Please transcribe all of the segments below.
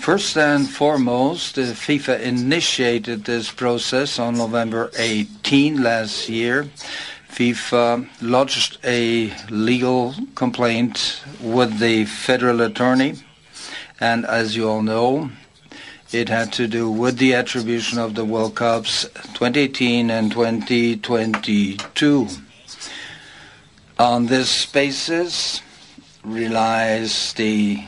First and foremost, FIFA initiated this process on November 18 last year. FIFA lodged a legal complaint with the federal attorney, and as you all know, it had to do with the attribution of the World Cups 2018 and 2022. On this basis relies the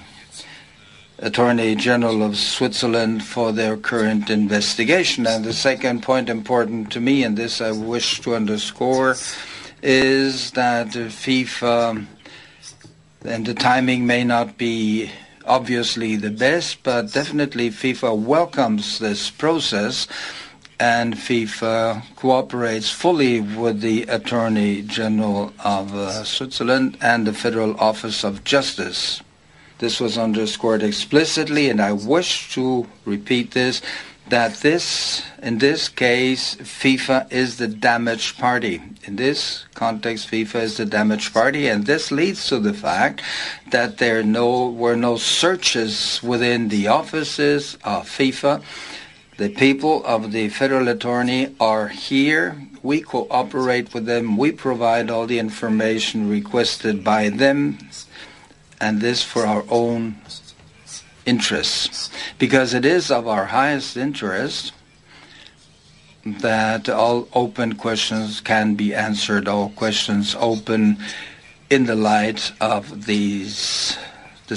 Attorney General of Switzerland for their current investigation. And the second point important to me, and this I wish to underscore, is that FIFA, and the timing may not be obviously the best, but definitely FIFA welcomes this process, and FIFA cooperates fully with the Attorney General of Switzerland and the Federal Office of Justice. This was underscored explicitly, and I wish to repeat this, that in this case, FIFA is the damaged party. In this context, FIFA is the damaged party, and this leads to the fact that there were no searches within the offices of FIFA. The people of the federal attorney are here. We cooperate with them. We provide all the information requested by them, and this for our own interests, because it is of our highest interest that all open questions can be answered, all questions open in the light of this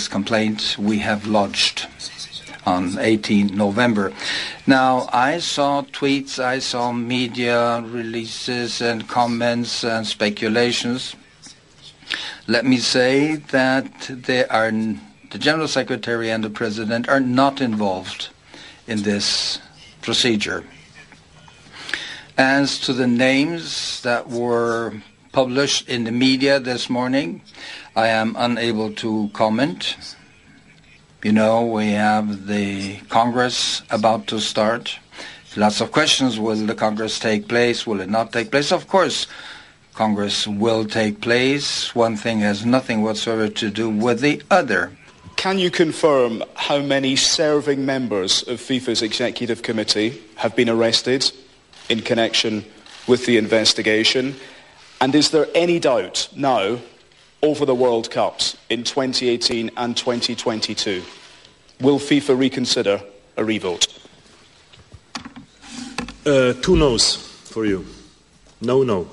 complaint we have lodged on 18 November. Now, I saw tweets, I saw media releases and comments and speculations. Let me say that the General Secretary and the President are not involved in this procedure. As to the names that were published in the media this morning, I am unable to comment. You know, we have the Congress about to start. Lots of questions. Will the Congress take place? Will it not take place? Of course, Congress will take place. One thing has nothing whatsoever to do with the other. Can you confirm how many serving members of FIFA's executive committee have been arrested in connection with the investigation? And is there any doubt now over the World Cups in 2018 and 2022? Will FIFA reconsider a revote? Two no's for you. No, no.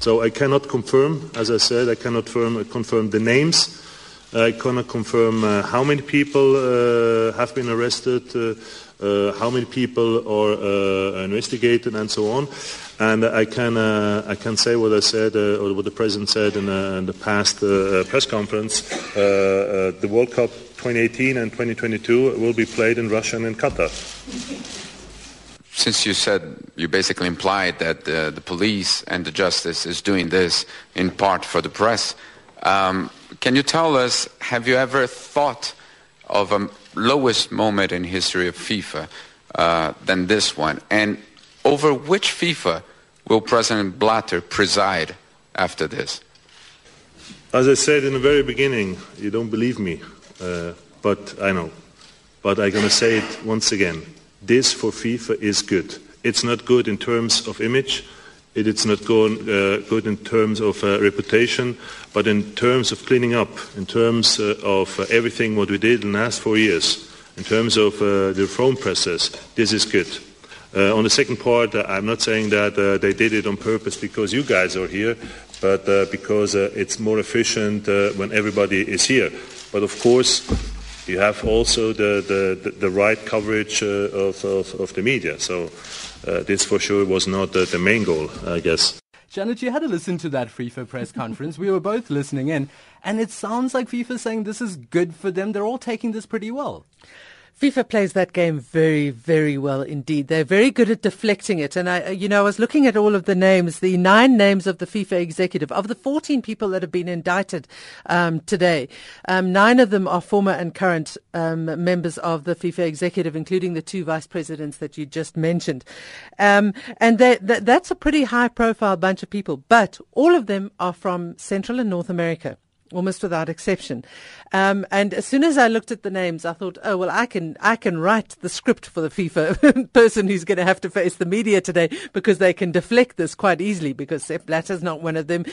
So I cannot confirm, as I said, I cannot confirm the names. I cannot confirm how many people have been arrested, how many people are investigated, and so on. And I can say what I said, or what the President said in the past press conference. The World Cup 2018 and 2022 will be played in Russia and in Qatar. Since you said, you basically implied that the police and the justice is doing this in part for the press, can you tell us, have you ever thought of a lowest moment in history of FIFA than this one? And over which FIFA will President Blatter preside after this? As I said in the very beginning, you don't believe me, but I know. But I'm going to say it once again. This for FIFA is good. It's not good in terms of image, it's not good in terms of reputation, but in terms of cleaning up, in terms of everything what we did in the last 4 years, in terms of the reform process, this is good. On the second part, I'm not saying that they did it on purpose because you guys are here, but because it's more efficient when everybody is here. But of course, you have also the right coverage of the media. So this for sure was not the main goal, I guess. Janet, you had to listen to that FIFA press conference. We were both listening in. And it sounds like FIFA saying this is good for them. They're all taking this pretty well. FIFA plays that game very, very well indeed. They're very good at deflecting it. And I was looking at all of the names, the 9 names of the FIFA executive. Of the 14 people that have been indicted today, 9 of them are former and current members of the FIFA executive, including the 2 vice presidents that you just mentioned. And that's a pretty high-profile bunch of people. But all of them are from Central and North America. almost without exception. And as soon as I looked at the names, I thought, oh, well, I can write the script for the FIFA person who's going to have to face the media today, because they can deflect this quite easily, because Sepp Blatter's not one of them.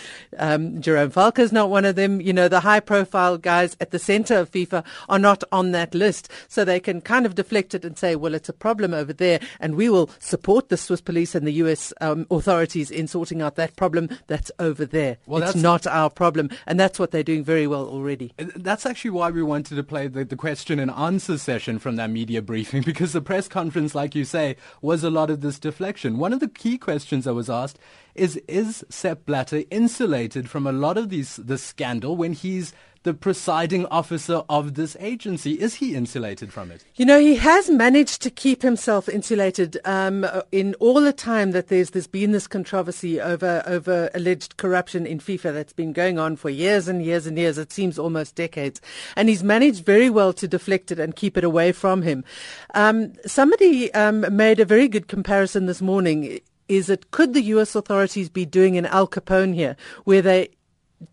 Jerome Falk is not one of them. You know, the high profile guys at the center of FIFA are not on that list. So they can kind of deflect it and say, well, it's a problem over there, and we will support the Swiss police and the US authorities in sorting out that problem that's over there. Well, it's not our problem. And that's what they're doing very well already. That's actually why we wanted to play the question and answer session from that media briefing, because the press conference, like you say, was a lot of this deflection. One of the key questions that was asked is Sepp Blatter insulated from a lot of this scandal when he's the presiding officer of this agency? Is he insulated from it? You know, he has managed to keep himself insulated in all the time that there's been this controversy over alleged corruption in FIFA that's been going on for years and years and years. It seems almost decades. And he's managed very well to deflect it and keep it away from him. Somebody made a very good comparison this morning. Could the US authorities be doing an Al Capone here, where they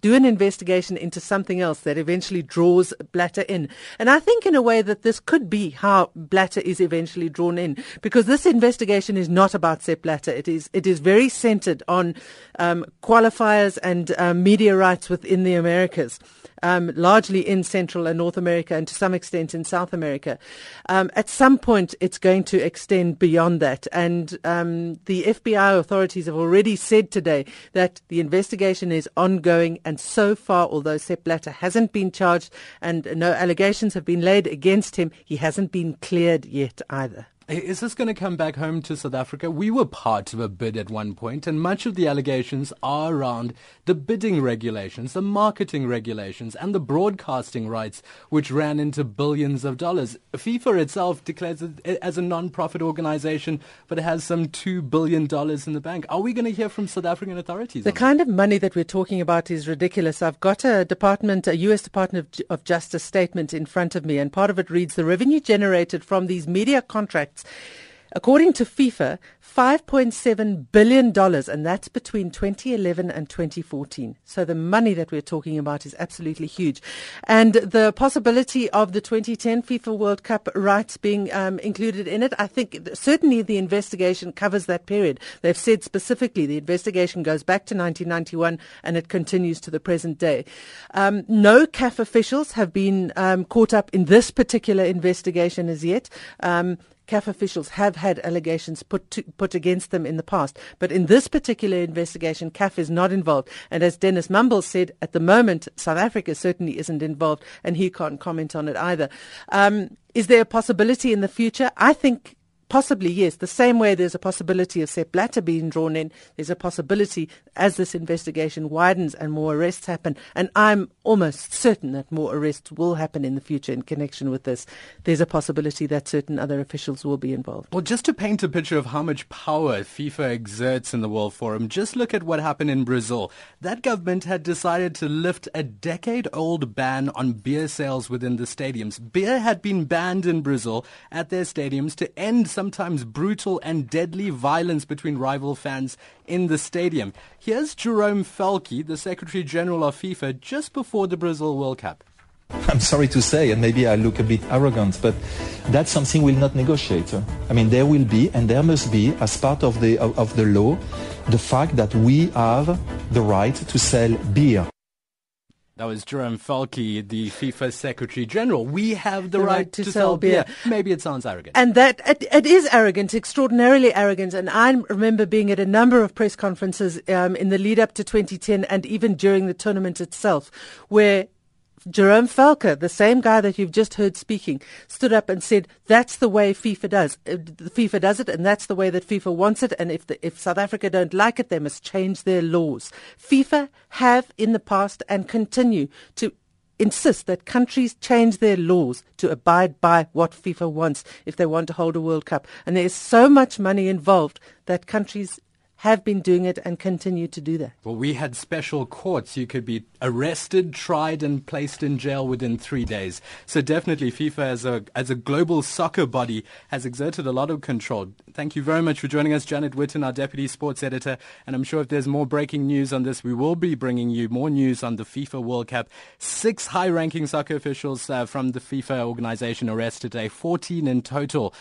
do an investigation into something else that eventually draws Blatter in? And I think in a way that this could be how Blatter is eventually drawn in, because this investigation is not about Sepp Blatter. It is very centered on qualifiers and media rights within the Americas, largely in Central and North America, and to some extent in South America. At some point, it's going to extend beyond that. And the FBI authorities have already said today that the investigation is ongoing. And so far, although Sepp Blatter hasn't been charged and no allegations have been laid against him, he hasn't been cleared yet either. Is this going to come back home to South Africa? We were part of a bid at one point, and much of the allegations are around the bidding regulations, the marketing regulations, and the broadcasting rights, which ran into billions of dollars. FIFA itself declares it as a non-profit organization, but it has some $2 billion in the bank. Are we going to hear from South African authorities? The kind of money that we're talking about is ridiculous. I've got a U.S. Department of Justice statement in front of me, and part of it reads, the revenue generated from these media contracts, according to FIFA, $5.7 billion, and that's between 2011 and 2014. So the money that we're talking about is absolutely huge. And the possibility of the 2010 FIFA World Cup rights being included in it, I think certainly the investigation covers that period. They've said specifically the investigation goes back to 1991 and it continues to the present day. No CAF officials have been caught up in this particular investigation as yet. CAF officials have had allegations put against them in the past. But in this particular investigation, CAF is not involved. And as Dennis Mumble said, at the moment, South Africa certainly isn't involved, and he can't comment on it either. Is there a possibility in the future? I think possibly, yes. The same way there's a possibility of Sepp Blatter being drawn in, there's a possibility as this investigation widens and more arrests happen, and I'm almost certain that more arrests will happen in the future in connection with this, there's a possibility that certain other officials will be involved. Well, just to paint a picture of how much power FIFA exerts in the World Forum, just look at what happened in Brazil. That government had decided to lift a decade-old ban on beer sales within the stadiums. Beer had been banned in Brazil at their stadiums to end sometimes brutal and deadly violence between rival fans in the stadium. Here's Jerome Falk, the Secretary General of FIFA, just before the Brazil World Cup. I'm sorry to say, and maybe I look a bit arrogant, but that's something we'll not negotiate. I mean, there will be, and there must be, as part of the law, the fact that we have the right to sell beer. That was Jerome Falke, the FIFA Secretary General. We have the right to sell beer. Maybe it sounds arrogant. And that it is arrogant, extraordinarily arrogant. And I remember being at a number of press conferences in the lead up to 2010 and even during the tournament itself, where Jerome Falke, the same guy that you've just heard speaking, stood up and said, that's the way FIFA does. FIFA does it, and that's the way that FIFA wants it, and if South Africa don't like it, they must change their laws. FIFA have in the past and continue to insist that countries change their laws to abide by what FIFA wants if they want to hold a World Cup. And there is so much money involved that countries have been doing it and continue to do that. Well, we had special courts. You could be arrested, tried, and placed in jail within 3 days. So definitely FIFA as a global soccer body has exerted a lot of control. Thank you very much for joining us, Janet Whitton, our Deputy Sports Editor. And I'm sure if there's more breaking news on this, we will be bringing you more news on the FIFA World Cup. 6 high-ranking soccer officials from the FIFA organization arrested today, 14 in total.